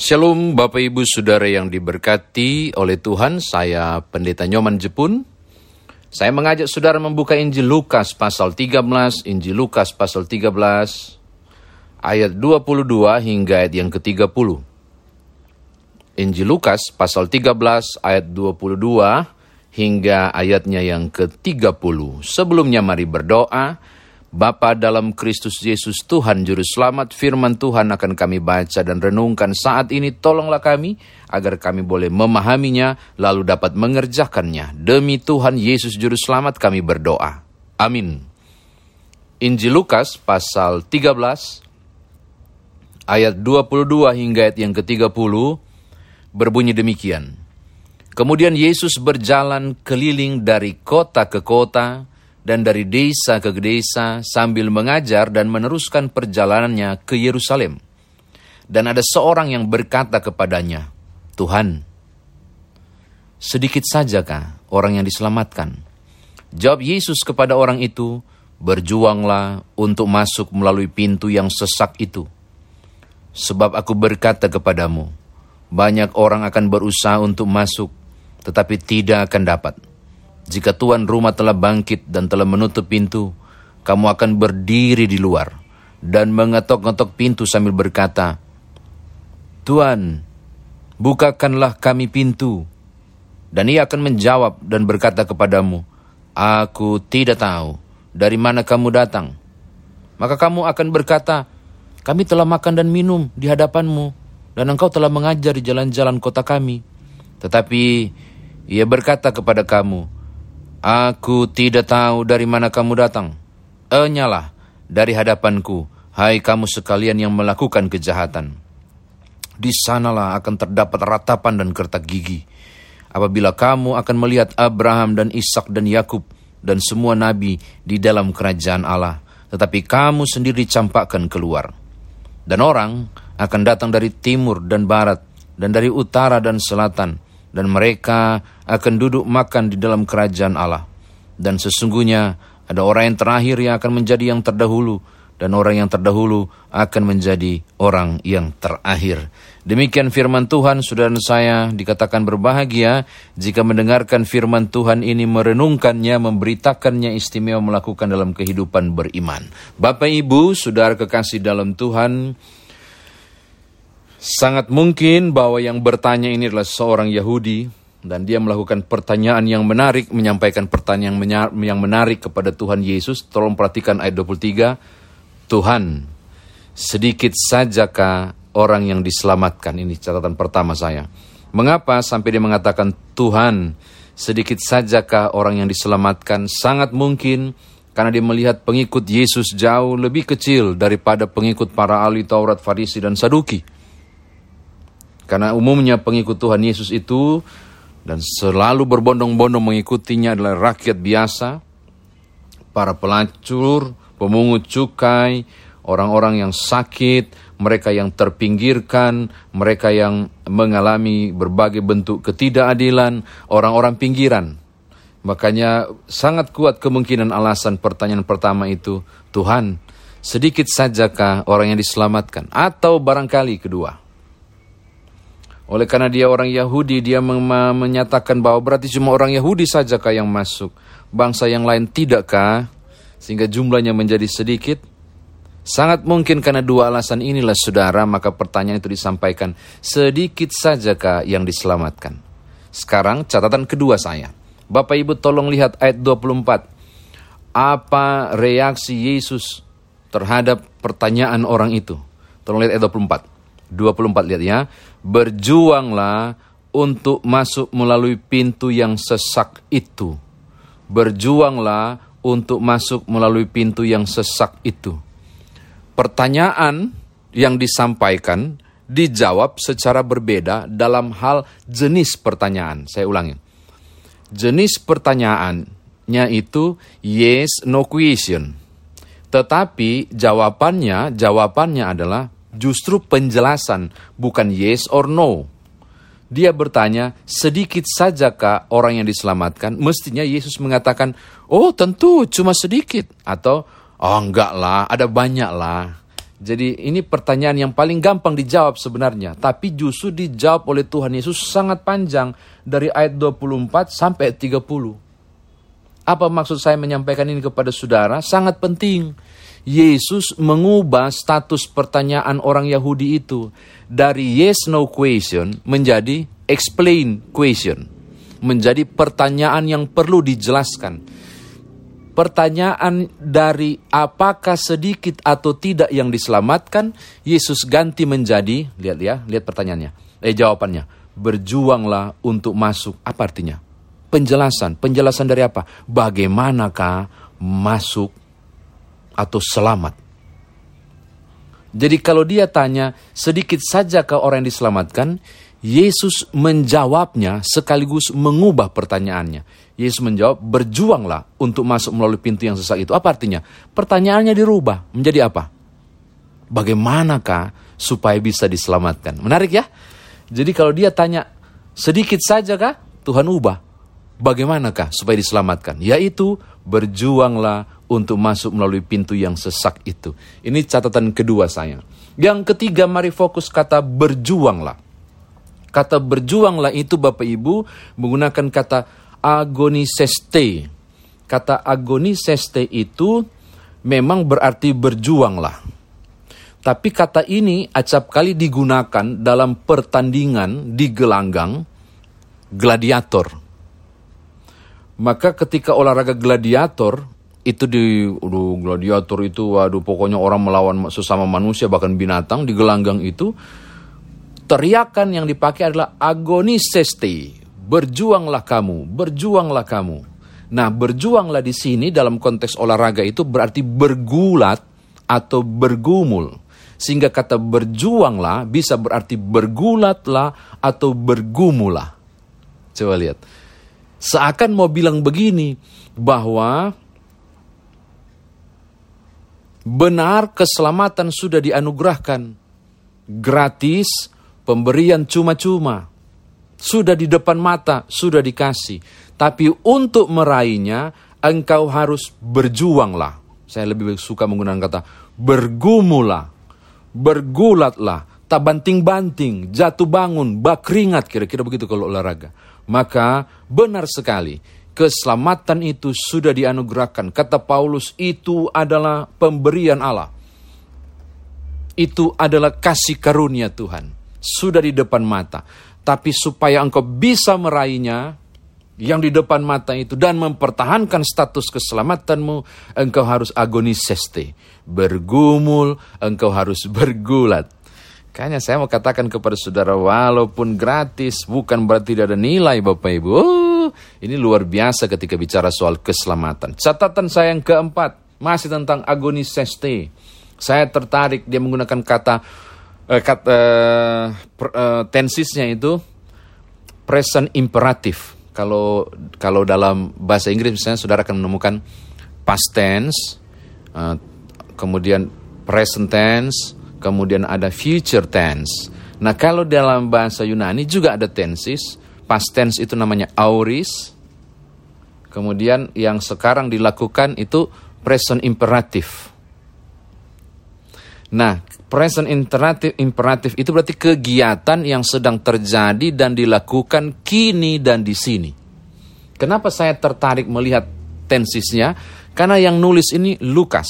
Shalom Bapak Ibu Saudara yang diberkati oleh Tuhan, saya Pendeta Nyoman Jepun. Saya mengajak saudara membuka Injil Lukas pasal 13, Injil Lukas pasal 13, ayat 22 hingga ayat yang ke-30. Injil Lukas pasal 13, ayat 22 hingga ayatnya yang ke-30. Sebelumnya mari berdoa. Bapa dalam Kristus Yesus Tuhan Juru Selamat, firman Tuhan akan kami baca dan renungkan saat ini. Tolonglah kami agar kami boleh memahaminya lalu dapat mengerjakannya. Demi Tuhan Yesus Juru Selamat kami berdoa. Amin. Injil Lukas pasal 13 ayat 22 hingga ayat yang ke-30 berbunyi demikian. Kemudian Yesus berjalan keliling dari kota ke kota dan dari desa ke desa sambil mengajar dan meneruskan perjalanannya ke Yerusalem. Dan ada seorang yang berkata kepadanya, "Tuhan, sedikit sajakah orang yang diselamatkan?" Jawab Yesus kepada orang itu, "Berjuanglah untuk masuk melalui pintu yang sesak itu. Sebab aku berkata kepadamu, banyak orang akan berusaha untuk masuk, tetapi tidak akan dapat. Jika tuan rumah telah bangkit dan telah menutup pintu, kamu akan berdiri di luar dan mengetok-ngetok pintu sambil berkata, Tuan, bukakanlah kami pintu. Dan ia akan menjawab dan berkata kepadamu, Aku tidak tahu dari mana kamu datang. Maka kamu akan berkata, Kami telah makan dan minum di hadapanmu, dan engkau telah mengajar di jalan-jalan kota kami. Tetapi ia berkata kepada kamu, Aku tidak tahu dari mana kamu datang. Enyalah dari hadapanku, hai kamu sekalian yang melakukan kejahatan. Di sanalah akan terdapat ratapan dan kertak gigi. Apabila kamu akan melihat Abraham dan Ishak dan Yakub dan semua nabi di dalam kerajaan Allah, tetapi kamu sendiri dicampakkan keluar. Dan orang akan datang dari timur dan barat, dan dari utara dan selatan, dan mereka akan duduk makan di dalam kerajaan Allah. Dan sesungguhnya ada orang yang terakhir yang akan menjadi yang terdahulu, dan orang yang terdahulu akan menjadi orang yang terakhir. Demikian firman Tuhan, saudara saya dikatakan berbahagia jika mendengarkan firman Tuhan ini, merenungkannya, memberitakannya, istimewa melakukan dalam kehidupan beriman. Bapak Ibu, saudara kekasih dalam Tuhan, sangat mungkin bahwa yang bertanya ini adalah seorang Yahudi, dan dia melakukan pertanyaan yang menarik, menyampaikan pertanyaan yang menarik kepada Tuhan Yesus. Tolong perhatikan ayat 23, Tuhan, sedikit sajakah orang yang diselamatkan? Ini catatan pertama saya. Mengapa sampai dia mengatakan, Tuhan, sedikit sajakah orang yang diselamatkan? Sangat mungkin karena dia melihat pengikut Yesus jauh lebih kecil daripada pengikut para ahli Taurat, Farisi, dan Saduki. Karena umumnya pengikut Tuhan Yesus itu dan selalu berbondong-bondong mengikutinya adalah rakyat biasa, para pelacur, pemungut cukai, orang-orang yang sakit, mereka yang terpinggirkan, mereka yang mengalami berbagai bentuk ketidakadilan, orang-orang pinggiran. Makanya sangat kuat kemungkinan alasan pertanyaan pertama itu, Tuhan, sedikit sajakah orang yang diselamatkan? Atau barangkali kedua. Oleh karena dia orang Yahudi, dia menyatakan bahwa berarti cuma orang Yahudi sajakah yang masuk, bangsa yang lain tidakkah, sehingga jumlahnya menjadi sedikit. Sangat mungkin karena dua alasan inilah saudara, maka pertanyaan itu disampaikan, sedikit sajakah yang diselamatkan. Sekarang catatan kedua saya. Bapak Ibu tolong lihat ayat 24. Apa reaksi Yesus terhadap pertanyaan orang itu? Tolong lihat ayat 24. 24 lihat ya, berjuanglah untuk masuk melalui pintu yang sesak itu. Berjuanglah untuk masuk melalui pintu yang sesak itu. Pertanyaan yang disampaikan dijawab secara berbeda dalam hal jenis pertanyaan. Saya ulangi. Jenis pertanyaannya itu yes no question. Tetapi jawabannya adalah justru penjelasan, bukan yes or no. Dia bertanya, sedikit sajakah orang yang diselamatkan? Mestinya Yesus mengatakan, oh tentu, cuma sedikit. Atau, oh enggak lah, ada banyak lah. Jadi ini pertanyaan yang paling gampang dijawab sebenarnya. Tapi justru dijawab oleh Tuhan Yesus sangat panjang. Dari ayat 24 sampai 30. Apa maksud saya menyampaikan ini kepada saudara? Sangat penting. Yesus mengubah status pertanyaan orang Yahudi itu. Dari yes no question menjadi explain question. Menjadi pertanyaan yang perlu dijelaskan. Pertanyaan dari apakah sedikit atau tidak yang diselamatkan, Yesus ganti menjadi, lihat pertanyaannya. Jawabannya, berjuanglah untuk masuk. Apa artinya? Penjelasan dari apa? Bagaimanakah masuk atau selamat? Jadi kalau dia tanya, sedikit saja ke orang yang diselamatkan, Yesus menjawabnya sekaligus mengubah pertanyaannya. Yesus menjawab, berjuanglah untuk masuk melalui pintu yang sesak itu. Apa artinya? Pertanyaannya dirubah menjadi apa? Bagaimanakah supaya bisa diselamatkan? Menarik ya? Jadi kalau dia tanya, sedikit saja kah? Tuhan ubah. Bagaimanakah supaya diselamatkan? Yaitu, berjuanglah untuk masuk melalui pintu yang sesak itu. Ini catatan kedua saya. Yang ketiga, mari fokus kata berjuanglah. Kata berjuanglah itu Bapak Ibu menggunakan kata agōnizesthe. Kata agōnizesthe itu memang berarti berjuanglah. Tapi kata ini acap kali digunakan dalam pertandingan di gelanggang gladiator. Maka ketika olahraga gladiator itu gladiator itu pokoknya orang melawan sesama manusia bahkan binatang di gelanggang itu, teriakan yang dipakai adalah agōnizesthe, berjuanglah kamu, berjuanglah kamu. Nah, berjuanglah di sini dalam konteks olahraga itu berarti bergulat atau bergumul. Sehingga kata berjuanglah bisa berarti bergulatlah atau bergumulah. Coba lihat. Seakan mau bilang begini, bahwa benar keselamatan sudah dianugerahkan, gratis, pemberian cuma-cuma, sudah di depan mata, sudah dikasih. Tapi untuk meraihnya, engkau harus berjuanglah. Saya lebih suka menggunakan kata bergumulah, bergulatlah, tak banting-banting, jatuh bangun, bak keringat, kira-kira begitu kalau olahraga. Maka benar sekali, keselamatan itu sudah dianugerahkan. Kata Paulus, itu adalah pemberian Allah. Itu adalah kasih karunia Tuhan. Sudah di depan mata. Tapi supaya engkau bisa meraihnya, yang di depan mata itu, dan mempertahankan status keselamatanmu, engkau harus agōnizesthe. Bergumul, engkau harus bergulat. Kayaknya saya mau katakan kepada saudara, walaupun gratis, bukan berarti tidak ada nilai Bapak Ibu. Ini luar biasa ketika bicara soal keselamatan. Catatan saya yang keempat, masih tentang agōnizesthe. Saya tertarik, dia menggunakan kata tensisnya itu present imperative. Kalau dalam bahasa Inggris misalnya saudara akan menemukan past tense, kemudian present tense, kemudian ada future tense. Nah, kalau dalam bahasa Yunani juga ada tenses. Past tense itu namanya aorist. Kemudian yang sekarang dilakukan itu present imperative. Nah, present imperative itu berarti kegiatan yang sedang terjadi dan dilakukan kini dan di sini. Kenapa saya tertarik melihat tensisnya? Karena yang nulis ini Lukas.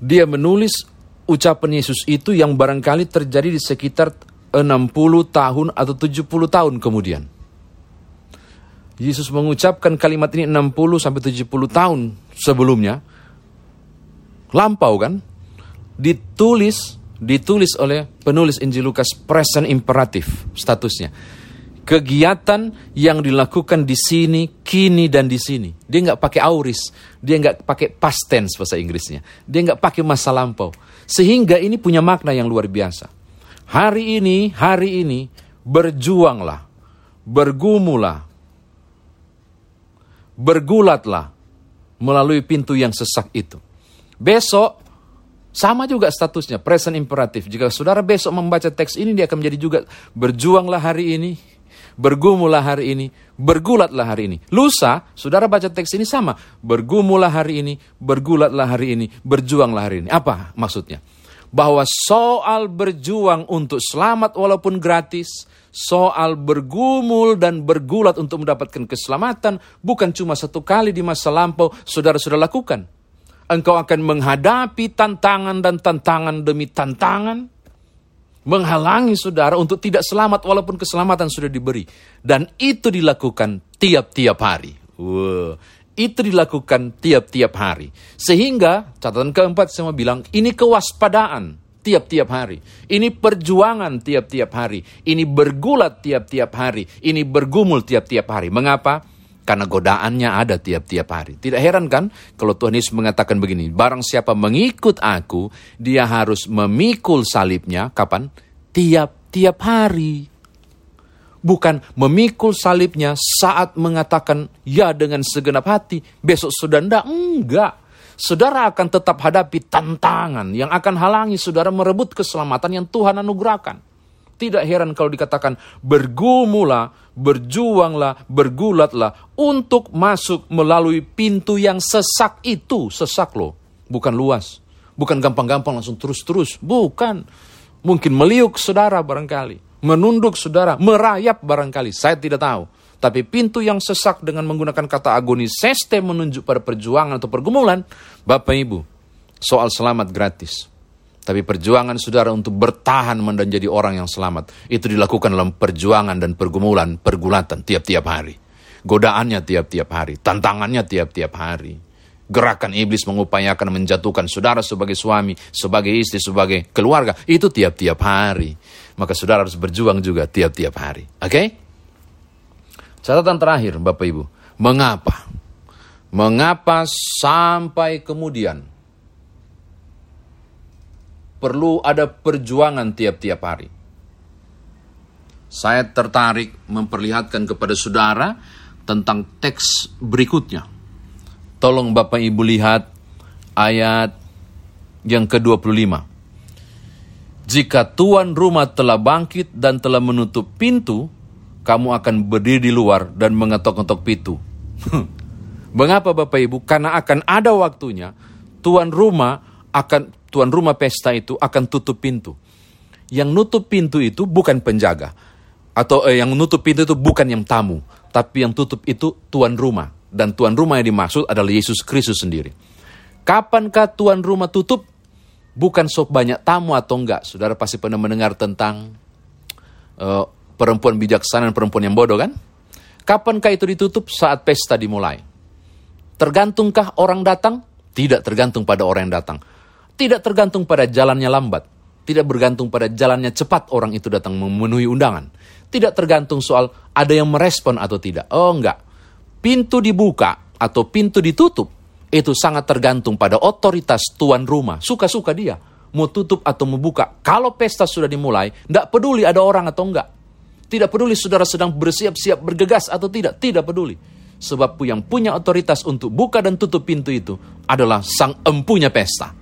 Dia menulis ucapan Yesus itu yang barangkali terjadi di sekitar 60 tahun atau 70 tahun kemudian. Yesus mengucapkan kalimat ini 60 sampai 70 tahun sebelumnya. Lampau kan? Ditulis oleh penulis Injil Lukas present imperatif statusnya. Kegiatan yang dilakukan di sini, kini dan di sini. Dia nggak pakai aorist, dia nggak pakai past tense bahasa Inggrisnya. Dia nggak pakai masa lampau. Sehingga ini punya makna yang luar biasa. Hari ini berjuanglah, bergumulah, bergulatlah melalui pintu yang sesak itu. Besok sama juga statusnya, present imperatif. Jika saudara besok membaca teks ini, dia akan menjadi juga berjuanglah hari ini, bergumulah hari ini, bergulatlah hari ini. Lusa, saudara baca teks ini sama. Bergumulah hari ini, bergulatlah hari ini, berjuanglah hari ini. Apa maksudnya? Bahwa soal berjuang untuk selamat walaupun gratis, soal bergumul dan bergulat untuk mendapatkan keselamatan, bukan cuma satu kali di masa lampau saudara sudah lakukan. Engkau akan menghadapi tantangan dan tantangan demi tantangan, menghalangi saudara untuk tidak selamat walaupun keselamatan sudah diberi. Dan itu dilakukan tiap-tiap hari. Wow. Itu dilakukan tiap-tiap hari. Sehingga, catatan keempat saya mau bilang, ini kewaspadaan tiap-tiap hari. Ini perjuangan tiap-tiap hari. Ini bergulat tiap-tiap hari. Ini bergumul tiap-tiap hari. Mengapa? Karena godaannya ada tiap-tiap hari. Tidak heran kan kalau Tuhan Yesus mengatakan begini, barang siapa mengikut aku, dia harus memikul salibnya. Kapan? Tiap-tiap hari. Bukan memikul salibnya saat mengatakan ya dengan segenap hati, besok sudah enggak. Saudara akan tetap hadapi tantangan yang akan halangi saudara merebut keselamatan yang Tuhan anugerahkan. Tidak heran kalau dikatakan bergumulah, berjuanglah, bergulatlah untuk masuk melalui pintu yang sesak itu. Sesak loh, bukan luas. Bukan gampang-gampang langsung terus-terus. Bukan. Mungkin meliuk saudara barangkali. Menunduk saudara, merayap barangkali, saya tidak tahu. Tapi pintu yang sesak dengan menggunakan kata agōnizesthe menunjuk pada perjuangan atau pergumulan. Bapak Ibu, soal selamat gratis. Tapi perjuangan saudara untuk bertahan menjadi orang yang selamat, itu dilakukan dalam perjuangan dan pergumulan, pergulatan tiap-tiap hari. Godaannya tiap-tiap hari, tantangannya tiap-tiap hari. Gerakan iblis mengupayakan menjatuhkan saudara sebagai suami, sebagai istri, sebagai keluarga. Itu tiap-tiap hari. Maka saudara harus berjuang juga tiap-tiap hari. Oke? Okay? Catatan terakhir, Bapak Ibu. Mengapa? Mengapa sampai kemudian perlu ada perjuangan tiap-tiap hari? Saya tertarik memperlihatkan kepada saudara tentang teks berikutnya. Tolong Bapak Ibu lihat ayat yang ke-25. Jika tuan rumah telah bangkit dan telah menutup pintu, kamu akan berdiri di luar dan mengetok-ngetok pintu. Mengapa Bapak Ibu? Karena akan ada waktunya tuan rumah pesta itu akan tutup pintu. Yang nutup pintu itu bukan penjaga atau yang nutup pintu itu bukan yang tamu, tapi yang tutup itu tuan rumah. Dan tuan rumah yang dimaksud adalah Yesus Kristus sendiri. Kapankah tuan rumah tutup? Bukan sok banyak tamu atau enggak. Saudara pasti pernah mendengar tentang perempuan bijaksana dan perempuan yang bodoh kan? Kapankah itu ditutup? Saat pesta dimulai. Tergantungkah orang datang? Tidak tergantung pada orang yang datang. Tidak tergantung pada jalannya lambat. Tidak bergantung pada jalannya cepat orang itu datang memenuhi undangan. Tidak tergantung soal ada yang merespon atau tidak. Oh enggak. Pintu dibuka atau pintu ditutup, itu sangat tergantung pada otoritas tuan rumah. Suka-suka dia, mau tutup atau membuka. Kalau pesta sudah dimulai, tidak peduli ada orang atau enggak. Tidak peduli saudara sedang bersiap-siap bergegas atau tidak peduli. Sebab yang punya otoritas untuk buka dan tutup pintu itu adalah sang empunya pesta.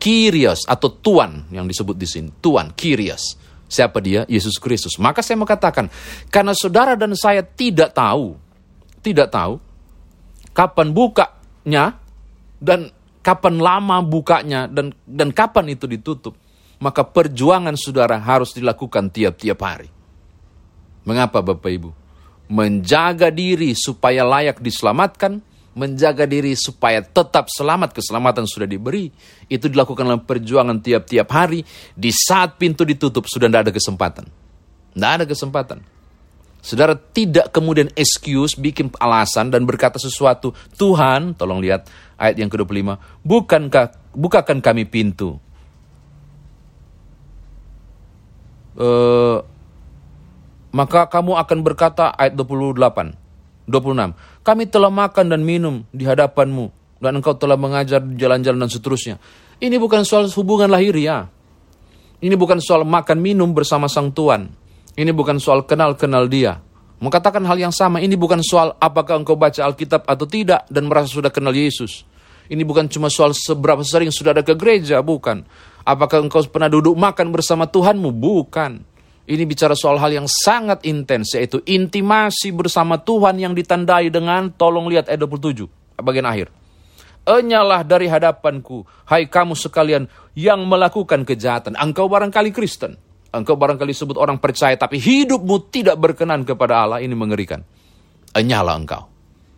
Kirios atau tuan yang disebut di sini, tuan Kirios. Siapa dia? Yesus Kristus. Maka saya mengatakan, karena saudara dan saya tidak tahu kapan bukanya dan kapan lama bukanya dan kapan itu ditutup, maka perjuangan saudara harus dilakukan tiap-tiap hari. Mengapa Bapak Ibu? Menjaga diri supaya layak diselamatkan, menjaga diri supaya tetap selamat, keselamatan sudah diberi, itu dilakukan dalam perjuangan tiap-tiap hari. Di saat pintu ditutup sudah tidak ada kesempatan. Saudara tidak kemudian excuse, bikin alasan dan berkata sesuatu. Tuhan, tolong lihat ayat yang ke-25. Bukakan kami pintu. Maka kamu akan berkata, ayat 26. Kami telah makan dan minum di hadapanmu. Dan engkau telah mengajar di jalan-jalan dan seterusnya. Ini bukan soal hubungan lahiriah. Ini bukan soal makan minum bersama sang tuan. Ini bukan soal kenal-kenal dia. Mengatakan hal yang sama, ini bukan soal apakah engkau baca Alkitab atau tidak dan merasa sudah kenal Yesus. Ini bukan cuma soal seberapa sering sudah ada ke gereja, bukan. Apakah engkau pernah duduk makan bersama Tuhanmu, bukan. Ini bicara soal hal yang sangat intens, yaitu intimasi bersama Tuhan yang ditandai dengan, tolong lihat ayat 27, bagian akhir. Enyalah dari hadapanku, hai kamu sekalian yang melakukan kejahatan. Engkau barangkali Kristen, engkau barangkali sebut orang percaya, tapi hidupmu tidak berkenan kepada Allah, ini mengerikan. Enyalah engkau.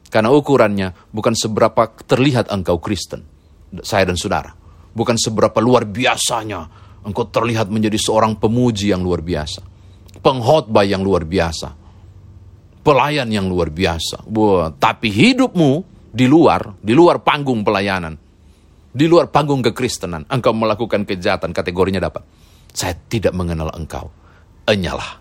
Karena ukurannya bukan seberapa terlihat engkau Kristen, saya dan saudara. Bukan seberapa luar biasanya engkau terlihat menjadi seorang pemuji yang luar biasa, pengkhotbah yang luar biasa, pelayan yang luar biasa. Wah, tapi hidupmu di luar panggung pelayanan, di luar panggung kekristenan, engkau melakukan kejahatan, kategorinya dapat. Saya tidak mengenal engkau. Enyalah.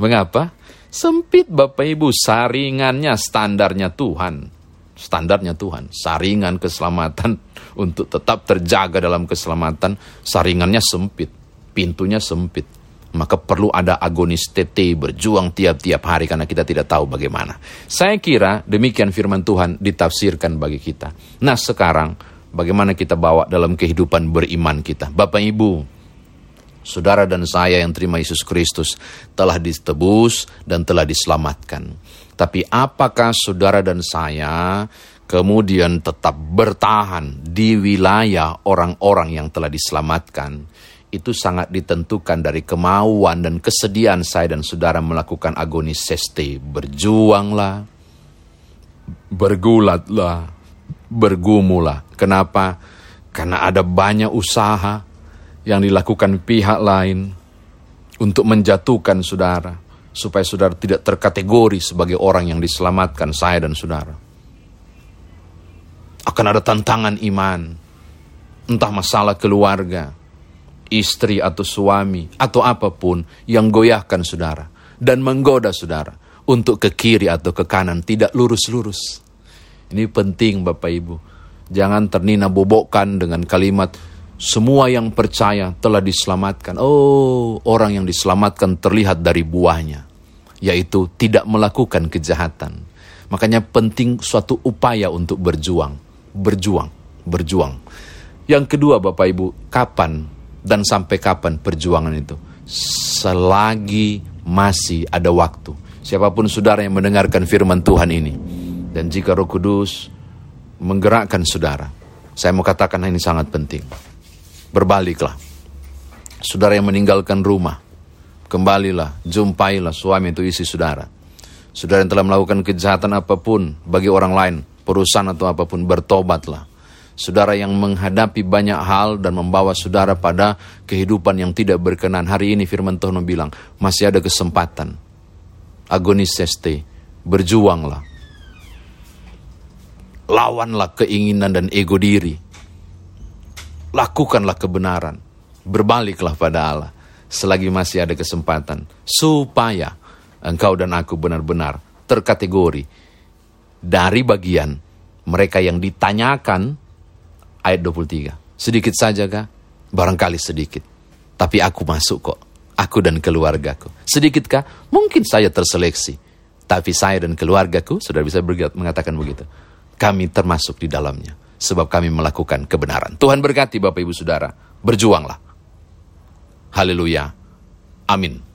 Mengapa? Sempit Bapak Ibu, saringannya standarnya Tuhan. Standarnya Tuhan, saringan keselamatan untuk tetap terjaga dalam keselamatan, saringannya sempit, pintunya sempit. Maka perlu ada agōnizesthe, berjuang tiap-tiap hari karena kita tidak tahu bagaimana. Saya kira demikian firman Tuhan ditafsirkan bagi kita. Nah sekarang bagaimana kita bawa dalam kehidupan beriman kita. Bapak Ibu, saudara dan saya yang terima Yesus Kristus telah ditebus dan telah diselamatkan. Tapi apakah saudara dan saya kemudian tetap bertahan di wilayah orang-orang yang telah diselamatkan? Itu sangat ditentukan dari kemauan dan kesediaan saya dan saudara melakukan agōnizesthe. Berjuanglah, bergulatlah, bergumulah. Kenapa? Karena ada banyak usaha yang dilakukan pihak lain untuk menjatuhkan saudara, supaya saudara tidak terkategori sebagai orang yang diselamatkan, saya dan saudara. Akan ada tantangan iman, entah masalah keluarga, istri atau suami, atau apapun yang goyahkan saudara, dan menggoda saudara untuk ke kiri atau ke kanan, tidak lurus-lurus. Ini penting Bapak Ibu, jangan ternina bobokkan dengan kalimat, semua yang percaya telah diselamatkan. Oh, orang yang diselamatkan terlihat dari buahnya, yaitu tidak melakukan kejahatan. Makanya penting suatu upaya untuk berjuang. Yang kedua Bapak Ibu, kapan dan sampai kapan perjuangan itu? Selagi masih ada waktu. Siapapun saudara yang mendengarkan firman Tuhan ini, dan jika Roh Kudus menggerakkan saudara, saya mau katakan ini sangat penting. Berbaliklah, saudara yang meninggalkan rumah, kembalilah, jumpailah suami atau istri saudara. Saudara yang telah melakukan kejahatan apapun bagi orang lain, perusahaan atau apapun, bertobatlah. Saudara yang menghadapi banyak hal dan membawa saudara pada kehidupan yang tidak berkenan, hari ini firman Tuhan bilang, masih ada kesempatan. Agōnizesthe, berjuanglah. Lawanlah keinginan dan ego diri. Lakukanlah kebenaran, berbaliklah pada Allah selagi masih ada kesempatan, supaya engkau dan aku benar-benar terkategori dari bagian mereka yang ditanyakan ayat 23. Sedikit saja kah? Barangkali sedikit, tapi aku masuk kok, aku dan keluargaku. Sedikit kah? Mungkin saya terseleksi, tapi saya dan keluargaku, sudah bisa mengatakan begitu, kami termasuk di dalamnya, sebab kami melakukan kebenaran. Tuhan berkati Bapak Ibu Saudara, berjuanglah. Haleluya. Amin.